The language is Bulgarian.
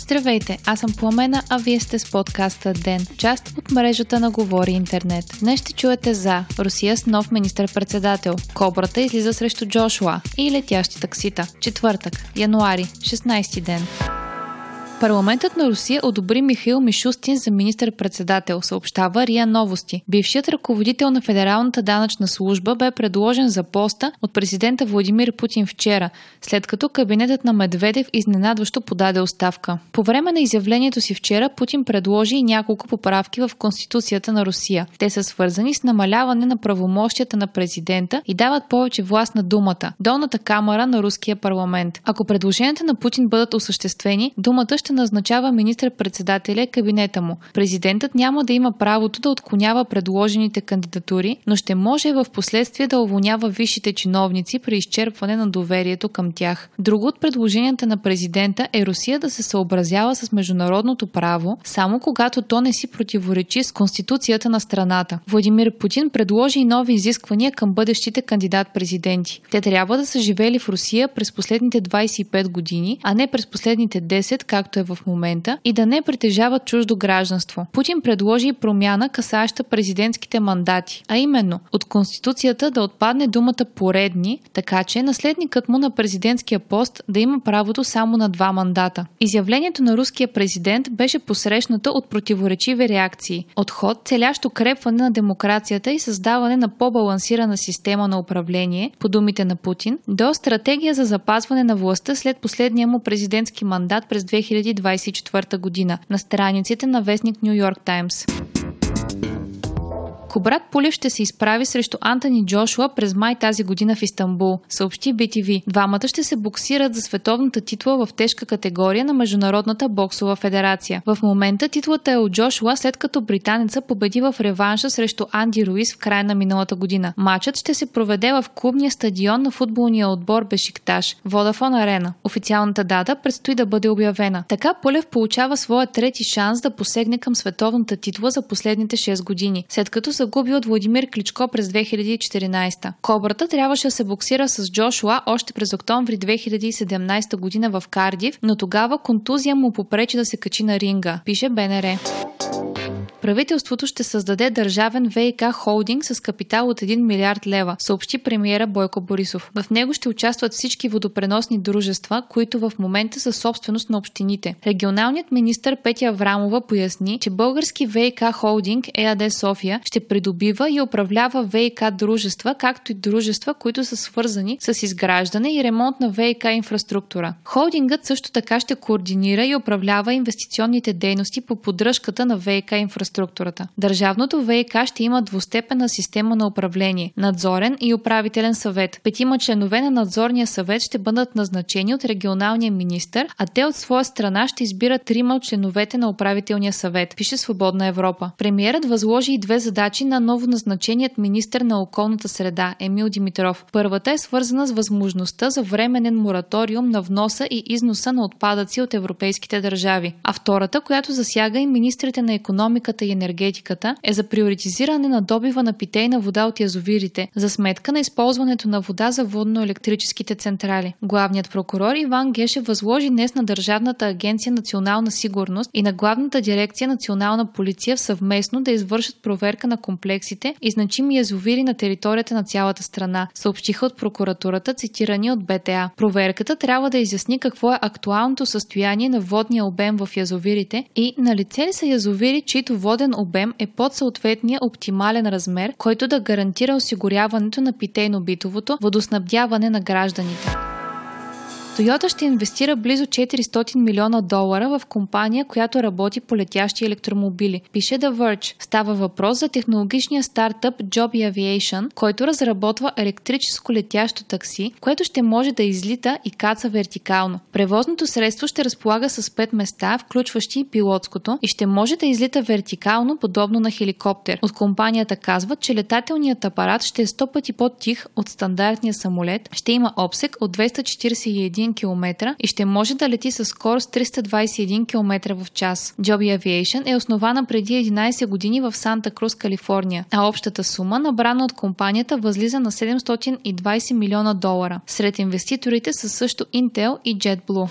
Здравейте, аз съм Пламена, а вие сте с подкаста ДЕН, част от мрежата на Говори Интернет. Днес ще чуете за Русия с нов министър-председател, Кобрата излиза срещу Джошуа и летящи таксита. Четвъртък, януари, 16 ден. Парламентът на Русия одобри Михаил Мишустин за министър-председател, съобщава Рия Новости. Бившият ръководител на Федералната данъчна служба бе предложен за поста от президента Владимир Путин вчера, след като кабинетът на Медведев изненадващо подаде оставка. По време на изявлението си вчера Путин предложи и няколко поправки в Конституцията на Русия. Те са свързани с намаляване на правомощията на президента и дават повече власт на думата, долната камара на руския парламент. Ако предложенията на Путин бъдат осъществени, думата ще назначава министър-председателя и кабинета му. Президентът няма да има правото да отклонява предложените кандидатури, но ще може в последствие да уволнява висшите чиновници при изчерпване на доверието към тях. Друго от предложенията на президента е Русия да се съобразява с международното право, само когато то не си противоречи с конституцията на страната. Владимир Путин предложи и нови изисквания към бъдещите кандидат-президенти. Те трябва да са живели в Русия през последните 25 години, а не през последните 10, както е в момента, и да не притежават чуждо гражданство. Путин предложи и промяна, касаеща президентските мандати, а именно от Конституцията да отпадне думата поредни, така че наследникът му на президентския пост да има правото само на 2 мандата. Изявлението на руския президент беше посрещната от противоречиви реакции. Отход, целящ укрепване на демокрацията и създаване на по-балансирана система на управление, по думите на Путин, до стратегия за запазване на властта след последния му президентски мандат през 2024 година на страниците на вестник New York Times. Кубрат Пулев ще се изправи срещу Антони Джошуа през май тази година в Истанбул, съобщи BTV. Двамата ще се боксират за световната титла в тежка категория на Международната боксова федерация. В момента титлата е от Джошуа, след като британеца победи в реванша срещу Анди Руис в края на миналата година. Матчът ще се проведе в клубния стадион на футболния отбор Бешикташ, Vodafone Арена. Официалната дата предстои да бъде обявена. Така Пулев получава своя трети шанс да посегне към световната титла за последните 6 години, след като загуби от Владимир Кличко през 2014. Кобрата трябваше да се боксира с Джошуа още през октомври 2017 година в Кардив, но тогава контузия му попречи да се качи на ринга, пише БНР. Правителството ще създаде държавен ВиК холдинг с капитал от 1 милиард лева, съобщи премиера Бойко Борисов. В него ще участват всички водопреносни дружества, които в момента са собственост на общините. Регионалният министър Петя Аврамова поясни, че български ВиК холдинг ЕАД София ще придобива и управлява ВиК дружества, както и дружества, които са свързани с изграждане и ремонт на ВиК инфраструктура. Холдингът също така ще координира и управлява инвестиционните дейности по поддръжката на ВиК инфраструктура. Държавното ВиК ще има двустепенна система на управление – надзорен и управителен съвет. 5 членове на надзорния съвет ще бъдат назначени от регионалния министър, а те от своя страна ще избират 3 от членовете на управителния съвет, пише Свободна Европа. Премиерът възложи и 2 задачи на новоназначеният министър на околната среда – Емил Димитров. Първата е свързана с възможността за временен мораториум на вноса и износа на отпадъци от европейските държави, а втората, която засяга и министрите на икономиката и енергетиката, е за приоритизиране на добива на питейна вода от язовирите за сметка на използването на вода за водно-електрическите централи. Главният прокурор Иван Гешев възложи днес на Държавната агенция Национална сигурност и на Главната дирекция Национална полиция съвместно да извършат проверка на комплексите и значими язовири на територията на цялата страна, съобщиха от прокуратурата, цитирани от БТА. Проверката трябва да изясни какво е актуалното състояние на водния обем в язовирите и налице ли са язовири, чието воден обем е под съответния оптимален размер, който да гарантира осигуряването на питейно-битовото водоснабдяване на гражданите. Toyota ще инвестира близо $400 милиона в компания, която работи по летящи електромобили, пише The Verge. Става въпрос за технологичния стартъп Joby Aviation, който разработва електрическо летящо такси, което ще може да излита и каца вертикално. Превозното средство ще разполага с 5 места, включващи и пилотското, и ще може да излита вертикално, подобно на хеликоптер. От компанията казват, че летателният апарат ще е 100 пъти по-тих от стандартния самолет, ще има обсек от 241 321 км и ще може да лети със скорост 321 км в час. Joby Aviation е основана преди 11 години в Санта Крус, Калифорния, а общата сума, набрана от компанията, възлиза на $720 милиона. Сред инвеститорите са също Intel и JetBlue.